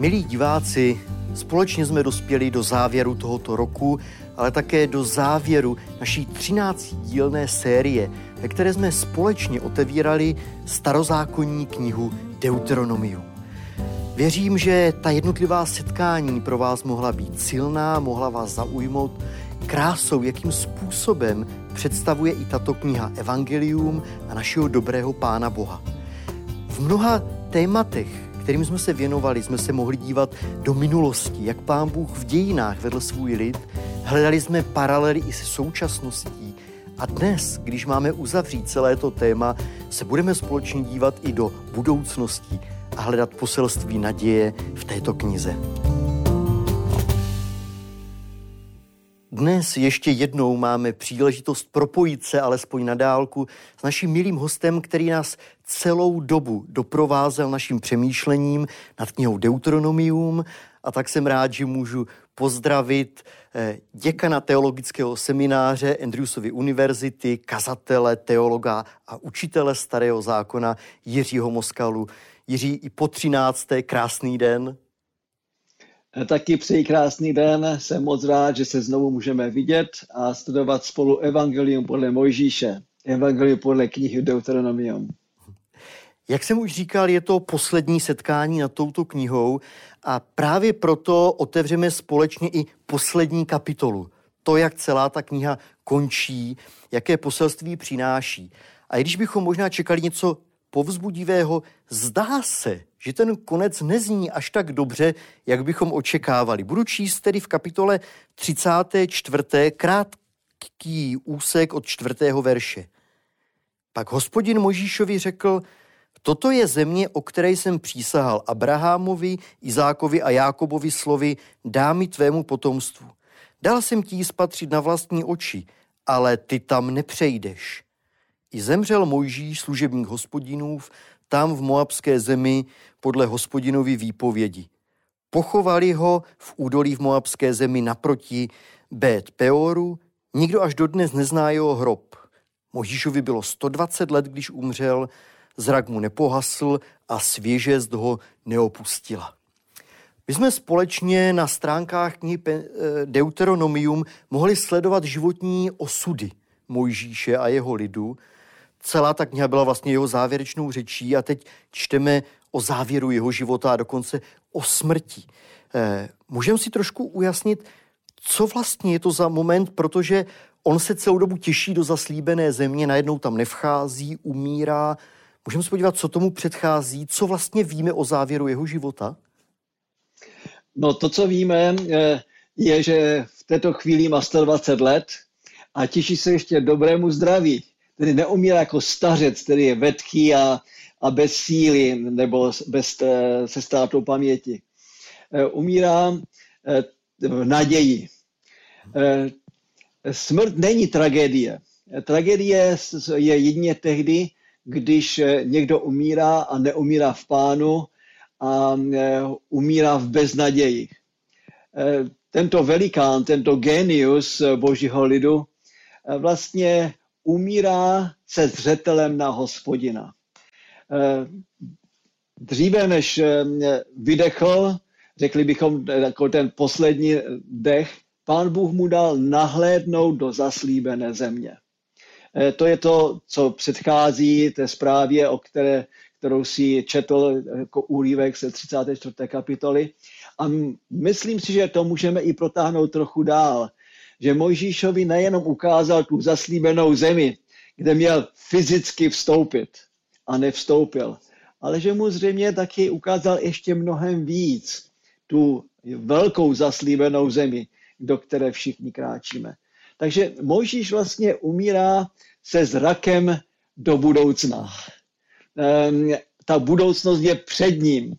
Milí diváci, společně jsme dospěli do závěru tohoto roku, ale také do závěru naší 13dílné série, ve které jsme společně otevírali starozákonní knihu Deuteronomium. Věřím, že ta jednotlivá setkání pro vás mohla být silná, mohla vás zaujmout krásou, jakým způsobem představuje i tato kniha Evangelium a našeho dobrého Pána Boha. V mnoha tématech, kterým jsme se věnovali, jsme se mohli dívat do minulosti, jak Pán Bůh v dějinách vedl svůj lid, hledali jsme paralely i se současností a dnes, když máme uzavřít celé to téma, se budeme společně dívat i do budoucnosti a hledat poselství naděje v této knize. Dnes ještě jednou máme příležitost propojit se alespoň na dálku s naším milým hostem, který nás celou dobu doprovázel naším přemýšlením nad knihou Deuteronomium. A tak jsem rád, že můžu pozdravit děkana teologického semináře Andrewsovy univerzity, kazatele, teologa a učitele Starého zákona Jiřího Moskalu. Jiří, i po 13. krásný den. Taky přeji krásný den, jsem moc rád, že se znovu můžeme vidět a studovat spolu Evangelium podle Mojžíše, Evangelium podle knihy Deuteronomium. Jak jsem už říkal, je to poslední setkání nad touto knihou a právě proto otevřeme společně i poslední kapitolu. To, jak celá ta kniha končí, jaké poselství přináší. A i když bychom možná čekali něco povzbudivého, zdá se, že ten konec nezní až tak dobře, jak bychom očekávali. Budu číst tedy v kapitole 34. krátký úsek od 4. verše. Pak Hospodin Mojžíšovi řekl: toto je země, o které jsem přísahal Abrahamovi, Izákovi a Jákobovi slovy: dám ji tvému potomstvu. Dal jsem ti ji spatřit na vlastní oči, ale ty tam nepřejdeš. I zemřel Mojžíš, služebník Hospodinův, tam v Moabské zemi podle Hospodinovy výpovědi. Pochovali ho v údolí v Moabské zemi naproti Bét Peoru. Nikdo až dodnes nezná jeho hrob. Mojžíšovi bylo 120 let, když umřel, zrak mu nepohasl a svěžest ho neopustila. My jsme společně na stránkách knihy Deuteronomium mohli sledovat životní osudy Mojžíše a jeho lidu. Celá ta kniha byla vlastně jeho závěrečnou řečí a teď čteme o závěru jeho života a dokonce o smrti. Můžeme si trošku ujasnit, co vlastně je to za moment, protože on se celou dobu těší do zaslíbené země, najednou tam nevchází, umírá. Můžeme se podívat, co tomu předchází, co vlastně víme o závěru jeho života? No to, co víme, je, že v této chvíli má 120 let a těší se ještě dobrému zdraví. Tedy neumírá jako stařec, který je vetchý a bez síly nebo se ztrátou paměti. Umírá v naději. Smrt není tragédie. Tragédie je jedině tehdy, když někdo umírá a neumírá v Pánu a umírá v beznaději. Tento velikán, tento génius božího lidu vlastně umírá se zřetelem na Hospodina. Dříve než vydechl, řekli bychom jako ten poslední dech, Pán Bůh mu dal nahlédnout do zaslíbené země. To je to, co předchází té zprávě, kterou si četl jako úryvek ze 34. kapitoly. A myslím si, že to můžeme i protáhnout trochu dál, že Mojžíšovi nejenom ukázal tu zaslíbenou zemi, kde měl fyzicky vstoupit a nevstoupil, ale že mu zřejmě taky ukázal ještě mnohem víc tu velkou zaslíbenou zemi, do které všichni kráčíme. Takže Mojžíš vlastně umírá se zrakem do budoucna. Ta budoucnost je před ním.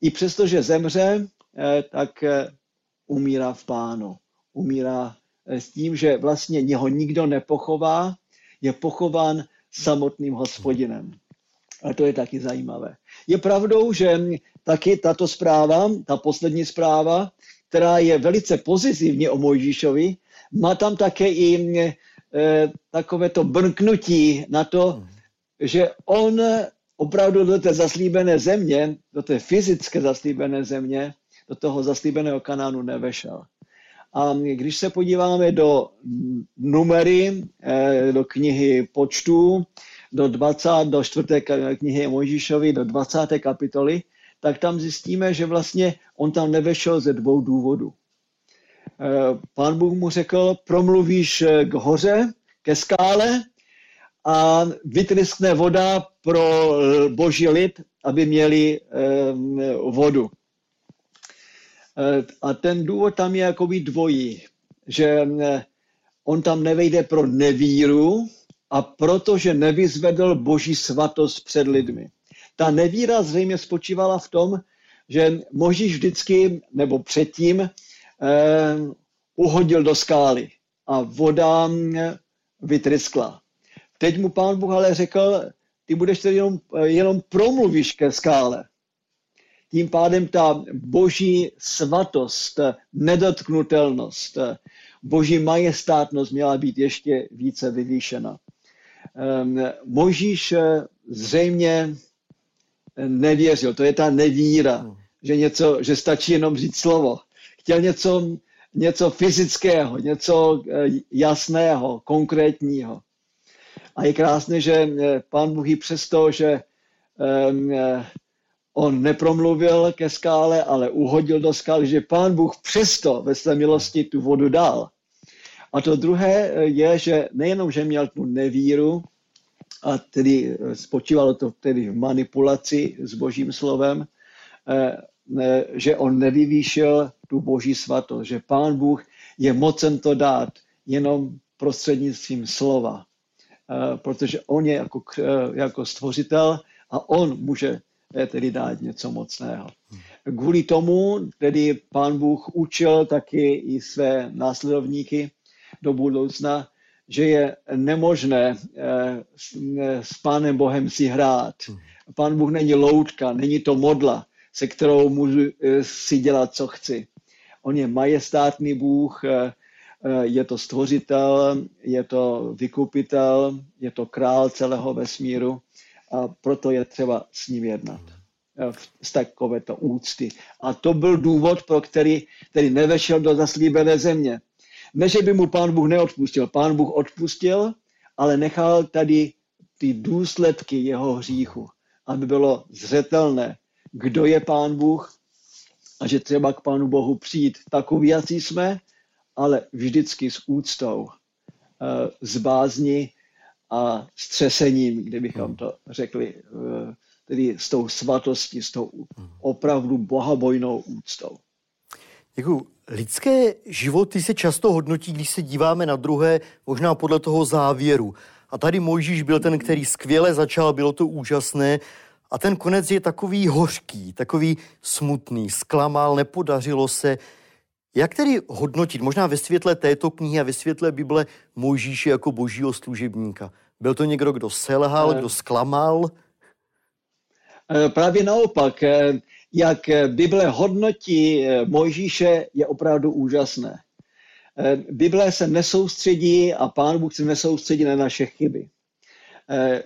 I přesto, že zemře, tak umírá v Pánu. Umírá s tím, že vlastně něho nikdo nepochová, je pochován samotným Hospodinem. A to je taky zajímavé. Je pravdou, že taky tato zpráva, ta poslední zpráva, která je velice pozitivní o Mojžíšovi, má tam také i takové to brnknutí na to, že on opravdu do té zaslíbené země, do té fyzické zaslíbené země, do toho zaslíbeného Kanánu nevešel. A když se podíváme do numery, do knihy počtů, do čtvrté knihy Mojžíšovi, do 20. kapitoly, tak tam zjistíme, že vlastně on tam nevešel ze dvou důvodů. Pán Bůh mu řekl, promluvíš k hoře, ke skále a vytryskne voda pro boží lid, aby měli vodu. A ten důvod tam je jakoby dvojí, že on tam nevejde pro nevíru a protože nevyzvedl boží svatost před lidmi. Ta nevíra zřejmě spočívala v tom, že Mojžíš vždycky, nebo předtím, uhodil do skály a voda vytryskla. Teď mu pán Bůh ale řekl, ty budeš tedy jenom promluvíš ke skále. Tím pádem ta boží svatost, nedotknutelnost, boží majestátnost měla být ještě více vyvýšena. Mojžíš zřejmě nevěřil, to je ta nevíra, že stačí jenom říct slovo. Chtěl něco fyzického, něco jasného, konkrétního. A je krásné, že pán Bůh i přesto, že on nepromluvil ke skále, ale uhodil do skály, že pán Bůh přesto ve své milosti tu vodu dal. A to druhé je, že nejenom, že měl tu nevíru, a tedy spočívalo to tedy v manipulaci s božím slovem, že on nevyvýšil tu boží svatost, že pán Bůh je mocen to dát jenom prostřednictvím slova, protože on je jako stvořitel a on může tedy dát něco mocného. Kvůli tomu tedy pán Bůh učil taky i své následovníky do budoucna, že je nemožné s pánem Bohem si hrát. Pán Bůh není loutka, není to modla, se kterou můžu si dělat, co chci. On je majestátný Bůh, je to stvořitel, je to vykupitel, je to král celého vesmíru a proto je třeba s ním jednat z takovéto úcty. A to byl důvod, pro který nevešel do zaslíbené země. Ne, že by mu pán Bůh neodpustil. Pán Bůh odpustil, ale nechal tady ty důsledky jeho hříchu, aby bylo zřetelné, kdo je pán Bůh a že třeba k pánu Bohu přijít takový, jací jsme, ale vždycky s úctou, s bázní a s třesením, kdybychom to řekli, tedy s tou svatostí, s tou opravdu bohabojnou úctou. Děkuju. Lidské životy se často hodnotí, když se díváme na druhé, možná podle toho závěru. A tady Mojžíš byl ten, který skvěle začal, bylo to úžasné. A ten konec je takový hořký, takový smutný, zklamal, nepodařilo se. Jak tedy hodnotit, možná ve světle této knihy a ve světle Bible, Mojžíše jako božího služebníka? Byl to někdo, kdo selhal, kdo zklamal? Právě naopak, jak Bible hodnotí Mojžíše, je opravdu úžasné. Bible se nesoustředí a Pán Bůh se nesoustředí na naše chyby.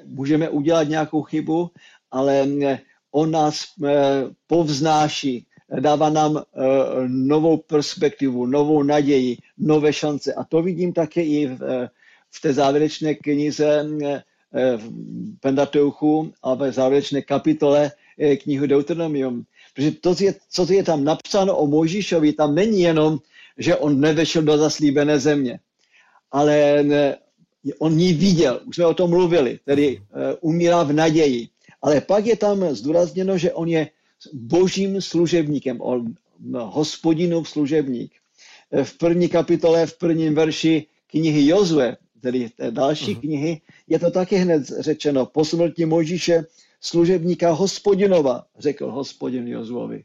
Můžeme udělat nějakou chybu, ale on nás povznáší, dává nám novou perspektivu, novou naději, nové šance. A to vidím také i v té závěrečné knize v Pentateuchu a ve závěrečné kapitole knihu Deuteronomium. Protože to, co je tam napsáno o Mojžíšovi, tam není jenom, že on nevešel do zaslíbené země, ale on ji viděl, už jsme o tom mluvili, tedy umírá v naději. Ale pak je tam zdůrazněno, že on je božím služebníkem, on hospodinův služebník. V první kapitole, v prvním verši knihy Jozue, tedy té další knihy, je to taky hned řečeno. Po smrti Mojžíše služebníka hospodinova, řekl hospodin Jozuovi.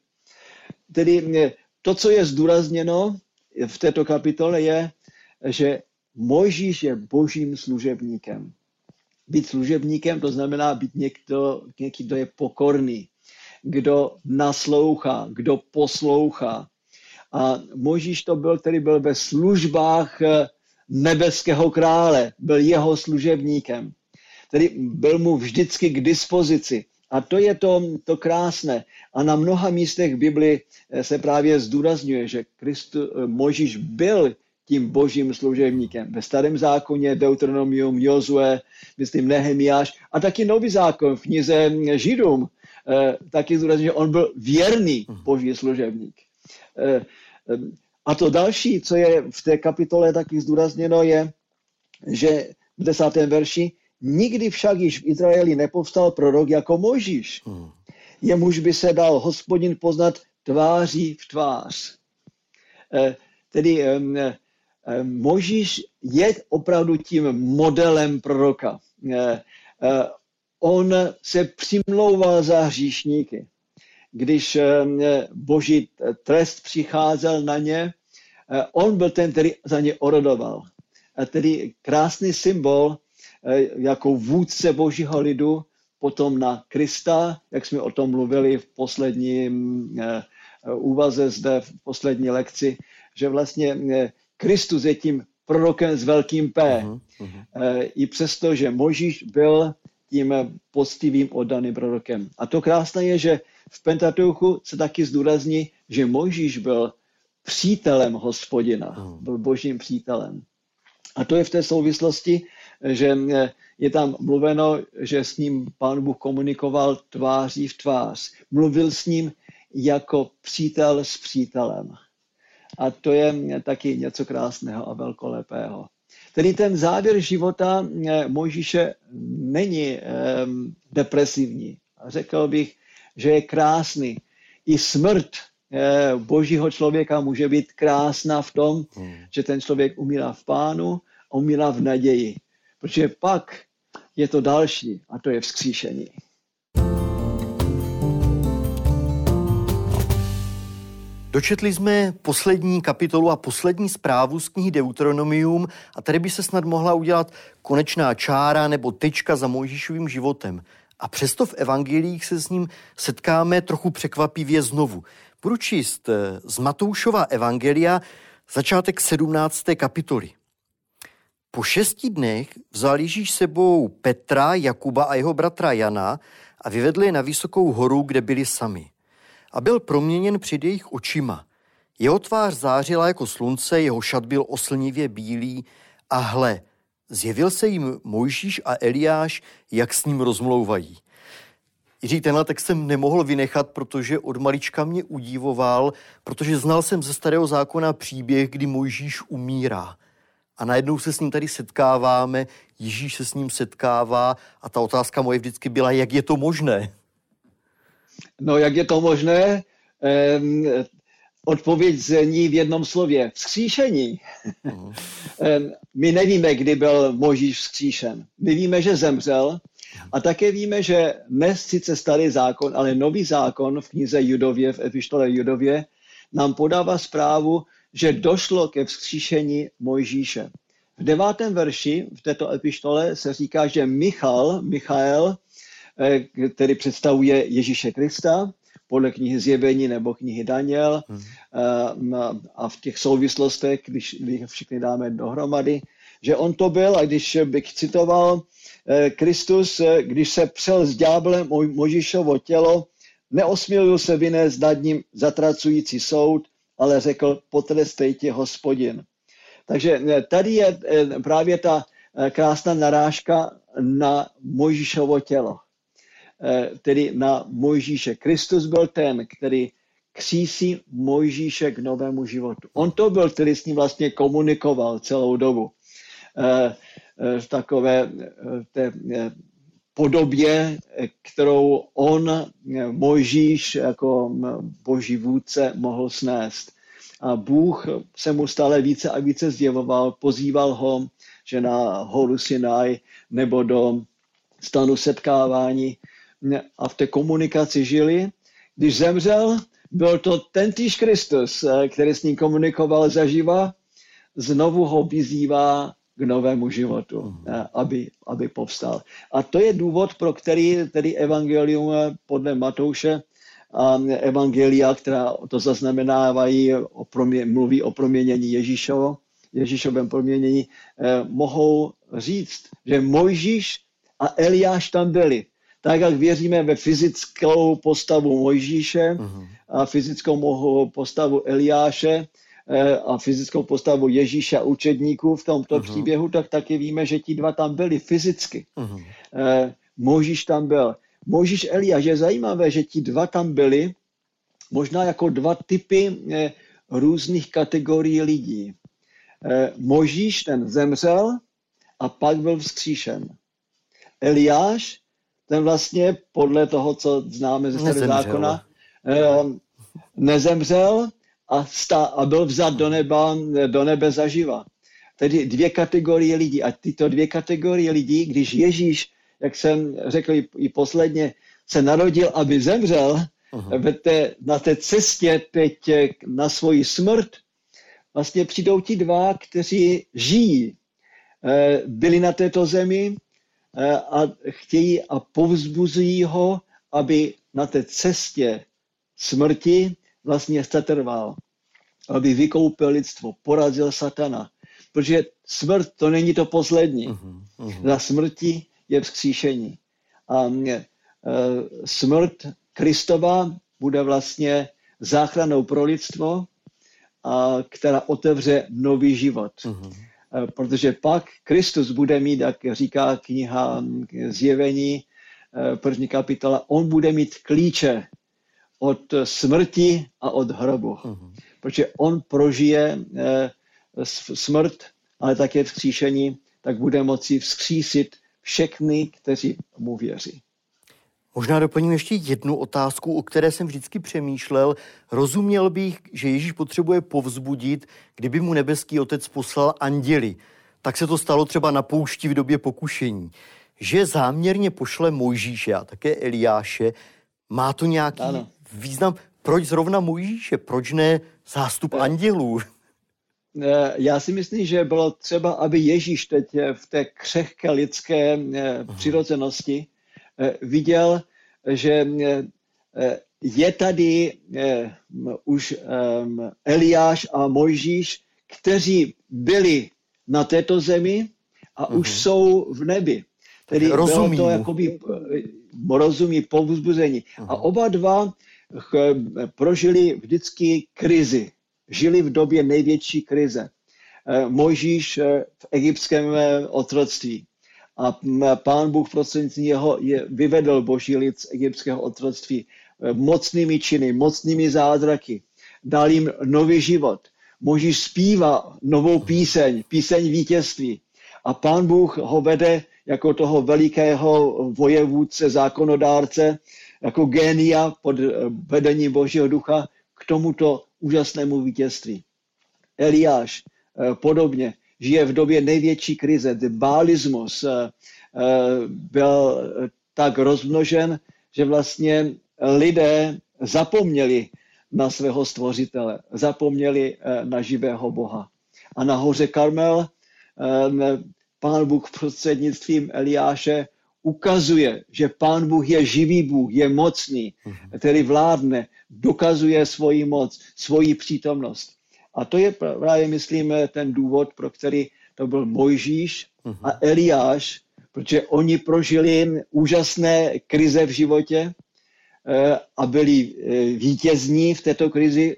Tedy to, co je zdůrazněno v této kapitole, je, že Mojžíš je božím služebníkem. Být služebníkem, to znamená být někdo, kdo je pokorný, kdo naslouchá, kdo poslouchá. A Mojžíš to byl, který byl ve službách nebeského krále, byl jeho služebníkem. Tedy byl mu vždycky k dispozici A to je to krásné. A na mnoha místech v Bibli se právě zdůrazňuje, že Mojžíš byl tím božím služebníkem. Ve starém zákoně, Deuteronomium, Jozue, myslím Nehemiáš a taky nový zákon v knize Židům, taky zdůrazňuje, že on byl věrný boží služebník. A to další, co je v té kapitole taky zdůrazněno, je, že v 10. verši nikdy však již v Izraeli nepovstal prorok jako Mojžíš. Jemuž by se dal Hospodin poznat tváří v tvář. Tedy Mojžíš je opravdu tím modelem proroka. On se přimlouval za hříšníky. Když boží trest přicházel na ně, on byl ten, který za ně orodoval. A tedy krásný symbol jako vůdce božího lidu, potom na Krista, jak jsme o tom mluvili v poslední úvaze zde, v poslední lekci, že vlastně Kristus je tím prorokem s velkým P. I přesto, že Mojžíš byl tím poctivým oddaným prorokem. A to krásné je, že v Pentateuchu se taky zdůrazní, že Mojžíš byl přítelem Hospodina, byl božím přítelem. A to je v té souvislosti, že je tam mluveno, že s ním Pán Bůh komunikoval tváří v tvář. Mluvil s ním jako přítel s přítelem. A to je taky něco krásného a velkolepého. Tedy ten závěr života Mojžíše není depresivní. Řekl bych, že je krásný. I smrt božího člověka může být krásná v tom, že ten člověk umírá v Pánu a umírá v naději. Protože pak je to další a to je vzkříšení. Dočetli jsme poslední kapitolu a poslední zprávu z knihy Deuteronomium a tady by se snad mohla udělat konečná čára nebo tečka za Mojžíšovým životem. A přesto v evangelích se s ním setkáme trochu překvapivě znovu. Budu číst z Matoušova evangelia začátek 17. kapitoly. Po 6 dnech vzal Ježíš sebou Petra, Jakuba a jeho bratra Jana a vyvedl je na vysokou horu, kde byli sami. A byl proměněn před jejich očima. Jeho tvář zářila jako slunce, jeho šat byl oslnivě bílý a hle, zjevil se jim Mojžíš a Eliáš, jak s ním rozmlouvají. Jiří, tenhle text jsem nemohl vynechat, protože od malička mě udívoval, protože znal jsem ze starého zákona příběh, kdy Mojžíš umírá. A najednou se s ním tady setkáváme, Ježíš se s ním setkává a ta otázka moje vždycky byla, jak je to možné? No, jak je to možné? Odpověď zní v jednom slově. Vzkříšení. My nevíme, kdy byl Mojžíš vzkříšen. My víme, že zemřel a také víme, že ne sice starý zákon, ale nový zákon v knize Judově, v epištole Judově, nám podává zprávu, že došlo ke vzkříšení Mojžíše. V 9. verši v této epištole se říká, že Michal, který představuje Ježíše Krista, podle knihy Zjevení nebo knihy Daniel, a v těch souvislostech, když všechny dáme dohromady, že on to byl, a když bych citoval Kristus, když se přel s ďáblem Mojžíšovo tělo, neosmělil se vynést nad ním zatracující soud, ale řekl, potrestejte Hospodin. Takže tady je právě ta krásná narážka na Mojžíšovo tělo. Tedy na Mojžíše. Kristus byl ten, který křísí Mojžíše k novému životu. On to byl, který s ním vlastně komunikoval celou dobu. V takové té podobě, kterou on, Mojžíš, jako boží vůdce, mohl snést. A Bůh se mu stále více a více zjevoval, pozýval ho, že na horu Sinai nebo do stanu setkávání a v té komunikaci žili. Když zemřel, byl to tentýž Kristus, který s ním komunikoval zaživa, znovu ho vyzývá k novému životu, aby povstal. A to je důvod, pro který tedy evangelium podle Matouše a evangelia, která to zaznamenávají, mluví o proměnění Ježíšovém proměnění, mohou říct, že Mojžíš a Eliáš tam byli. tak jak věříme ve fyzickou postavu Mojžíše a fyzickou postavu Eliáše a fyzickou postavu Ježíša učedníků v tomto příběhu, tak taky víme, že ti dva tam byli fyzicky. Mojžíš tam byl. Mojžíš, Eliáš, je zajímavé, že ti dva tam byli možná jako dva typy různých kategorií lidí. Mojžíš, ten zemřel a pak byl vzkříšen. Eliáš, ten vlastně podle toho, co známe ze starého zákona, nezemřel a byl vzat do nebe zaživa. Tedy dvě kategorie lidí. A tyto dvě kategorie lidí, když Ježíš, jak jsem řekl i posledně, se narodil, aby zemřel, na té cestě teď na svoji smrt, vlastně přijdou ti dva, kteří žijí, byli na této zemi a chtějí a povzbuzují ho, aby na té cestě smrti vlastně setrval, aby vykoupil lidstvo, porazil satana. Protože smrt to není to poslední. Za smrti je vzkříšení. A smrt Kristova bude vlastně záchranou pro lidstvo, která otevře nový život. Protože pak Kristus bude mít, jak říká kniha Zjevení, první kapitola, on bude mít klíče od smrti a od hrobu. Protože on prožije smrt, ale také vzkříšení, tak bude moci vzkřísit všechny, kteří mu věří. Možná doplním ještě jednu otázku, o které jsem vždycky přemýšlel. Rozuměl bych, že Ježíš potřebuje povzbudit, kdyby mu nebeský otec poslal anděli. Tak se to stalo třeba na poušti v době pokušení. Že záměrně pošle Mojžíše a také Eliáše. Má to nějaký význam? Proč zrovna Mojžíše? Proč ne zástup andělů? Já si myslím, že bylo třeba, aby Ježíš teď v té křehké lidské přirozenosti viděl, že je tady už Eliáš a Mojžíš, kteří byli na této zemi a už jsou v nebi. Tedy rozumí. Bylo to jakoby rozumí povzbuzení. A oba dva prožili vždycky krizi. Žili v době největší krize. Mojžíš v egyptském otroctví. A Pán Bůh prostřednictvím jeho vyvedl boží lid z egyptského otroctví mocnými činy, mocnými zázraky. Dal jim nový život. Mojžíš zpívá novou píseň, píseň vítězství. A Pán Bůh ho vede jako toho velikého vojevůdce, zákonodárce, jako génia pod vedením božího ducha k tomuto úžasnému vítězství. Eliáš podobně. Žije v době největší krize. Bálismus byl tak rozmnožen, že vlastně lidé zapomněli na svého stvořitele, zapomněli na živého Boha. A na hoře Karmel Pán Bůh prostřednictvím Eliáše ukazuje, že Pán Bůh je živý Bůh, je mocný, který vládne, dokazuje svoji moc, svoji přítomnost. A to je právě, myslím, ten důvod, pro který to byl Mojžíš a Eliáš, protože oni prožili úžasné krize v životě a byli vítězní v této krizi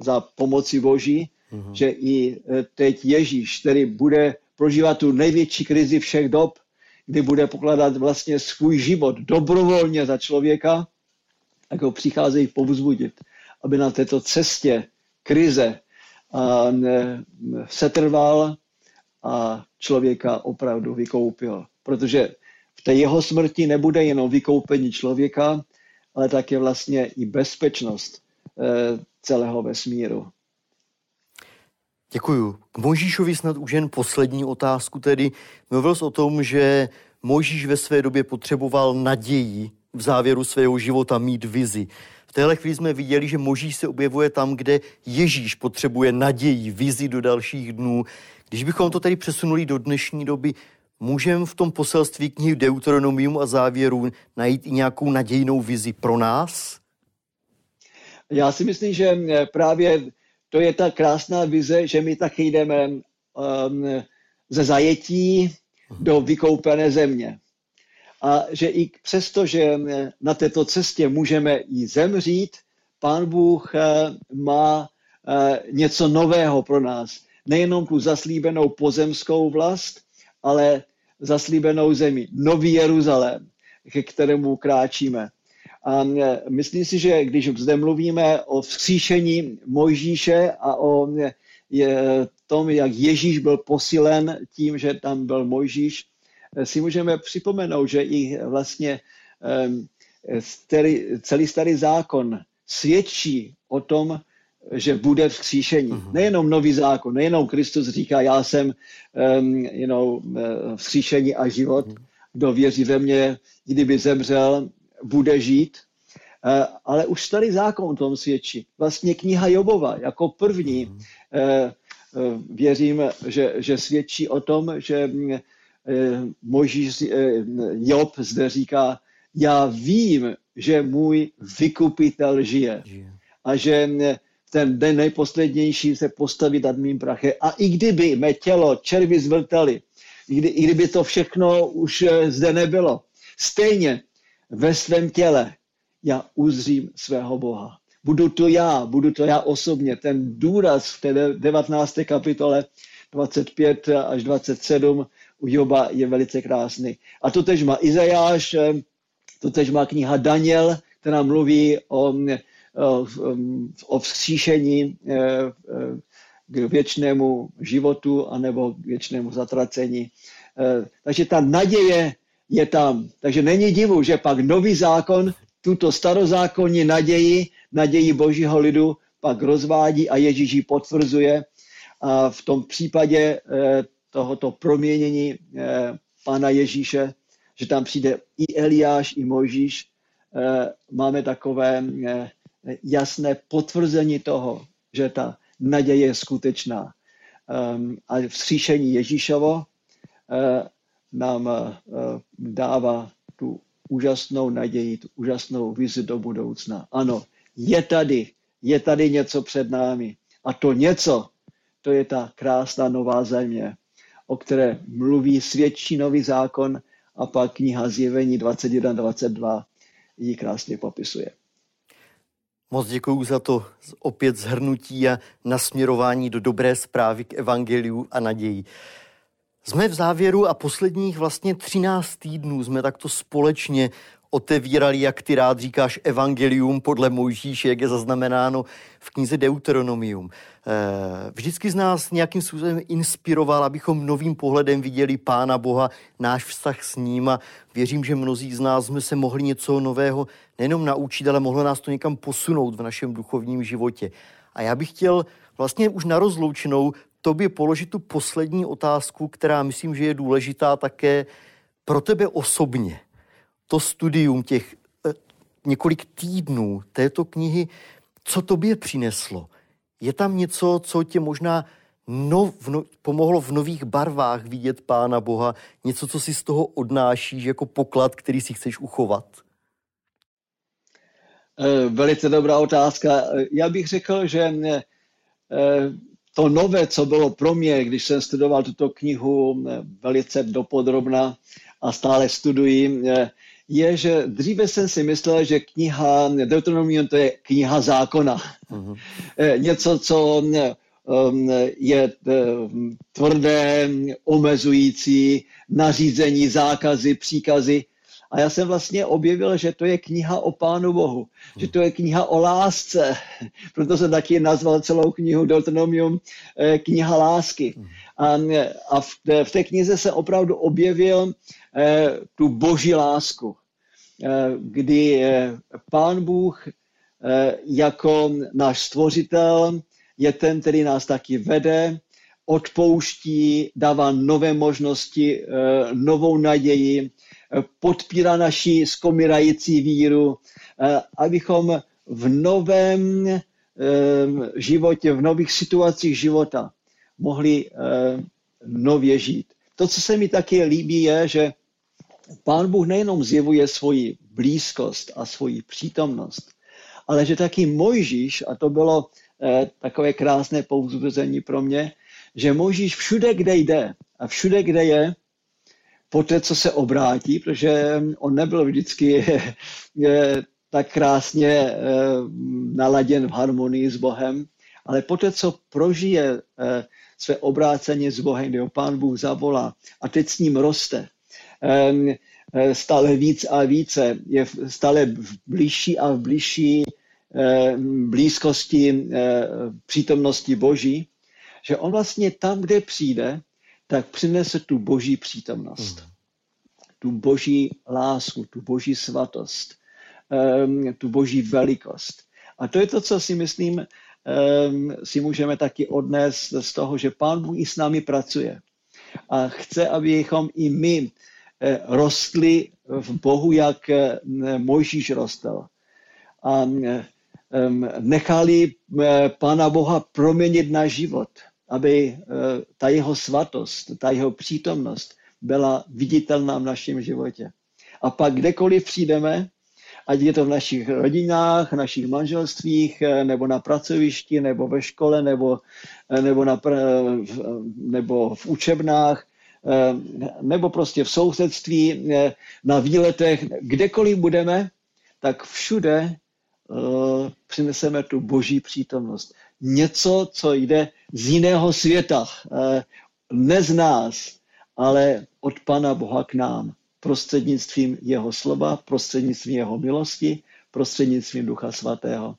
za pomoci Boží, že i teď Ježíš, který bude prožívat tu největší krizi všech dob, kdy bude pokládat vlastně svůj život dobrovolně za člověka, tak ho přicházejí povzbudit, aby na této cestě krize setrval a člověka opravdu vykoupil. Protože v té jeho smrti nebude jenom vykoupení člověka, ale také vlastně i bezpečnost celého vesmíru. Děkuju. K Mojžíšovi snad už jen poslední otázku tedy. Mluvil jsi o tom, že Mojžíš ve své době potřeboval naději v závěru svého života mít vizi. V téhle chvíli jsme viděli, že Mojžíš se objevuje tam, kde Ježíš potřebuje naději, vizi do dalších dnů. Když bychom to tedy přesunuli do dnešní doby, můžeme v tom poselství knihy Deuteronomium a závěru najít i nějakou nadějnou vizi pro nás? Já si myslím, že právě to je ta krásná vize, že my taky jdeme ze zajetí do vykoupené země. a že i přesto, že na této cestě můžeme i zemřít, Pán Bůh má něco nového pro nás. Nejenom tu zaslíbenou pozemskou vlast, ale zaslíbenou zemi. Nový Jeruzalém, ke kterému kráčíme. A myslím si, že když zde mluvíme o vzkříšení Mojžíše a o tom, jak Ježíš byl posilen tím, že tam byl Mojžíš, si můžeme připomenout, že i vlastně celý starý zákon svědčí o tom, že bude vzkříšení. Nejenom nový zákon, nejenom Kristus říká, já jsem vzkříšení a život. Kdo věří ve mě, kdyby zemřel, bude žít. Ale už starý zákon o tom svědčí. Vlastně kniha Jobova jako první, věřím, že svědčí o tom, že Mojžíš, Job zde říká, já vím, že můj vykupitel žije a že ten den nejposlednější se postaví nad mým prachem. A i kdyby mé tělo červy zvrtali, i kdyby to všechno už zde nebylo, stejně ve svém těle já uzřím svého Boha. Budu to já osobně. Ten důraz v té 19. kapitole 25 až 27 u Joba je velice krásný. A to tež má Izajáš, to tež má kniha Daniel, která mluví o vzkříšení k věčnému životu anebo k věčnému zatracení. Takže ta naděje je tam. Takže není divu, že pak nový zákon tuto starozákonní naději božího lidu pak rozvádí a Ježíš ji potvrzuje. A v tom případě tohoto proměnění Pána Ježíše, že tam přijde i Eliáš, i Mojžíš, máme takové jasné potvrzení toho, že ta naděje je skutečná. A vzkříšení Ježíšovo nám dává tu úžasnou naději, tu úžasnou vizi do budoucna. Ano, je tady něco před námi. A to něco, to je ta krásná nová země, o které mluví, svědčí nový zákon a pak kniha Zjevení 21-22 ji krásně popisuje. Moc děkuju za to opět shrnutí a nasměrování do dobré zprávy k evangeliu a naději. Jsme v závěru a posledních vlastně 13 týdnů jsme takto společně otevírali, jak ty rád říkáš, evangelium podle Mojžíše, jak je zaznamenáno v knize Deuteronomium. Vždycky z nás nějakým způsobem inspiroval, abychom novým pohledem viděli Pána Boha, náš vztah s ním, a věřím, že mnozí z nás jsme se mohli něco nového nejenom naučit, ale mohlo nás to někam posunout v našem duchovním životě. A já bych chtěl vlastně už na rozloučenou tobě položit tu poslední otázku, která myslím, že je důležitá také pro tebe osobně. To studium těch několik týdnů této knihy, co tobě přineslo? Je tam něco, co tě možná pomohlo v nových barvách vidět Pána Boha? Něco, co si z toho odnášíš jako poklad, který si chceš uchovat? Velice dobrá otázka. Já bych řekl, že to nové, co bylo pro mě, když jsem studoval tuto knihu velice dopodrobna a stále studuji, je, že dříve jsem si myslel, že kniha Deuteronomium to je kniha zákona. Něco, co je tvrdé, omezující, nařízení, zákazy, příkazy. A já jsem vlastně objevil, že to je kniha o Pánu Bohu, že to je kniha o lásce. Proto jsem taky nazval celou knihu Deuteronomium kniha lásky. A v té knize se opravdu objevil tu boží lásku, kdy Pán Bůh jako náš stvořitel je ten, který nás taky vede, odpouští, dává nové možnosti, novou naději, podpírá naši skomírající víru, abychom v novém životě, v nových situacích života mohli nově žít. To, co se mi taky líbí, je, že Pán Bůh nejenom zjevuje svoji blízkost a svoji přítomnost, ale že taky Mojžíš, a to bylo takové krásné povzbuzení pro mě, že Mojžíš všude, kde jde a všude, kde je, poté, co se obrátí, protože on nebyl vždycky tak krásně naladěn v harmonii s Bohem, ale poté, co prožije své obrácení s Bohem, kdy ho Pán Bůh zavolá a teď s ním roste, stále víc a více, je stále v blížší a blížší blízkosti přítomnosti Boží, že on vlastně tam, kde přijde, tak přinese tu Boží přítomnost, tu Boží lásku, tu Boží svatost, tu Boží velikost. A to je to, co si myslím, si můžeme taky odnést z toho, že Pán Bůh i s námi pracuje a chce, abychom i my rostli v Bohu, jak Mojžíš rostl. A nechali Pána Boha proměnit náš život, aby ta jeho svatost, ta jeho přítomnost byla viditelná v našem životě. A pak kdekoliv přijdeme, ať je to v našich rodinách, našich manželstvích, nebo na pracovišti, nebo ve škole, nebo v učebnách, nebo prostě v sousedství, na výletech, kdekoliv budeme, tak všude přineseme tu Boží přítomnost. Něco, co jde z jiného světa, ne z nás, ale od Pana Boha k nám. Prostřednictvím jeho slova, prostřednictvím jeho milosti, prostřednictvím Ducha Svatého.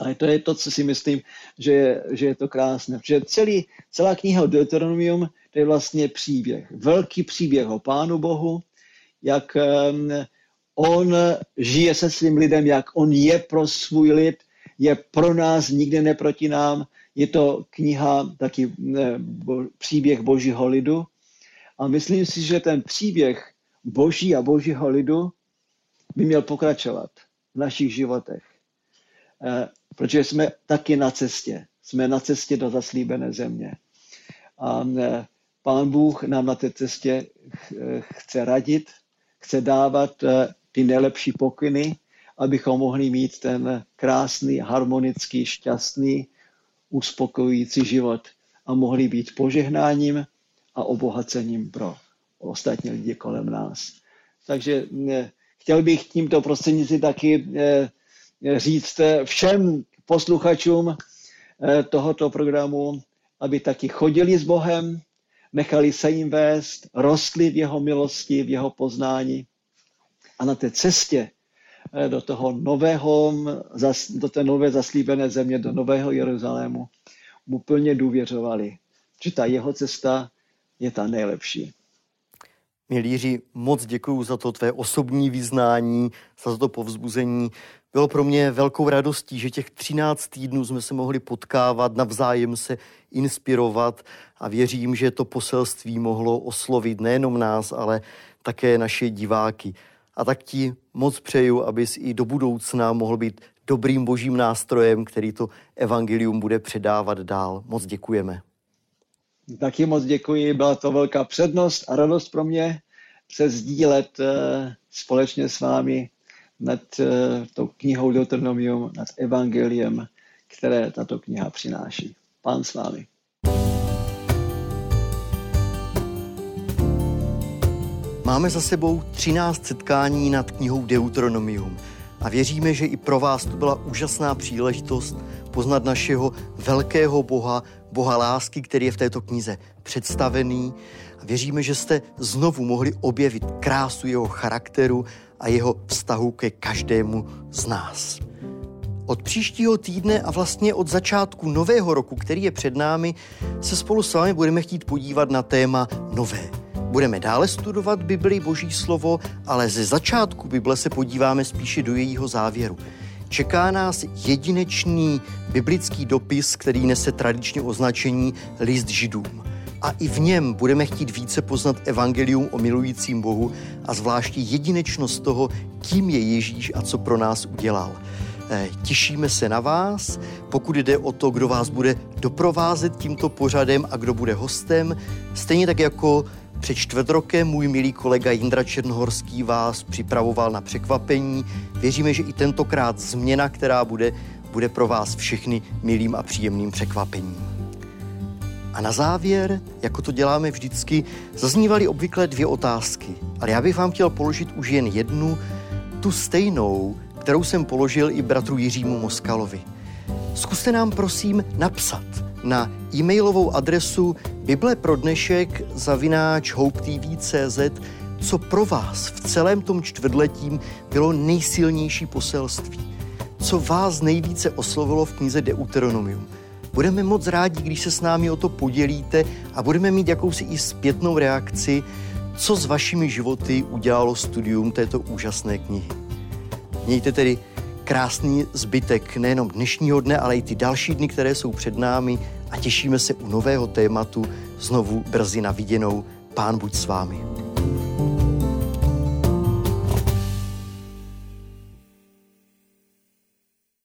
Ale to je to, co si myslím, že je to krásné. Protože celá kniha Deuteronomium, to je vlastně příběh. Velký příběh o Pánu Bohu, jak on žije se svým lidem, jak on je pro svůj lid, je pro nás, nikdy ne proti nám. Je to kniha, taky příběh Božího lidu. A myslím si, že ten příběh Boží a Božího lidu by měl pokračovat v našich životech. Protože jsme taky na cestě. Jsme na cestě do zaslíbené země. A Pán Bůh nám na té cestě chce radit, chce dávat ty nejlepší pokyny, abychom mohli mít ten krásný, harmonický, šťastný, uspokojující život a mohli být požehnáním a obohacením pro ostatní lidi kolem nás. Takže chtěl bych tímto prostřednictvím taky říct všem posluchačům tohoto programu, aby taky chodili s Bohem, nechali se jim vést, rostli v jeho milosti, v jeho poznání a na té cestě do toho nového, do té nové zaslíbené země, do nového Jeruzalému mu plně důvěřovali, že ta jeho cesta je ta nejlepší. Milí Jiří, moc děkuju za to tvé osobní vyznání, za to povzbuzení. Bylo pro mě velkou radostí, že těch 13 týdnů jsme se mohli potkávat, navzájem se inspirovat a věřím, že to poselství mohlo oslovit nejenom nás, ale také naše diváky. A tak ti moc přeju, abys i do budoucna mohl být dobrým Božím nástrojem, který to evangelium bude předávat dál. Moc děkujeme. Taky moc děkuji, byla to velká přednost a radost pro mě se sdílet společně s vámi nad tou knihou Deuteronomium, nad evangeliem, které tato kniha přináší. Pán s vámi. Máme za sebou 13 setkání nad knihou Deuteronomium a věříme, že i pro vás to byla úžasná příležitost poznat našeho velkého Boha, Boha lásky, který je v této knize představený. A věříme, že jste znovu mohli objevit krásu jeho charakteru a jeho vztahu ke každému z nás. Od příštího týdne a vlastně od začátku nového roku, který je před námi, se spolu s vámi budeme chtít podívat na téma nové. Budeme dále studovat Bibli, Boží slovo, ale ze začátku Bible se podíváme spíše do jejího závěru. Čeká nás jedinečný biblický dopis, který nese tradičně označení List Židům. A i v něm budeme chtít více poznat evangelium o milujícím Bohu a zvláště jedinečnost toho, kým je Ježíš a co pro nás udělal. Těšíme se na vás. Pokud jde o to, kdo vás bude doprovázet tímto pořadem a kdo bude hostem, stejně tak jako před 4 rokem můj milý kolega Jindra Černohorský vás připravoval na překvapení. Věříme, že i tentokrát změna, která bude pro vás všechny milým a příjemným překvapením. A na závěr, jako to děláme vždycky, zaznívaly obvykle dvě otázky, ale já bych vám chtěl položit už jen jednu, tu stejnou, kterou jsem položil i bratru Jiřímu Moskalovi. Zkuste nám prosím napsat na e-mailovou adresu bibleprodnešek@hopetv.cz, co pro vás v celém tom čtvrtletím bylo nejsilnější poselství, co vás nejvíce oslovilo v knize Deuteronomium. Budeme moc rádi, když se s námi o to podělíte a budeme mít jakousi i zpětnou reakci, co s vašimi životy udělalo studium této úžasné knihy. Mějte tedy krásný zbytek nejenom dnešního dne, ale i ty další dny, které jsou před námi, a těšíme se u nového tématu znovu brzy na viděnou. Pán buď s vámi.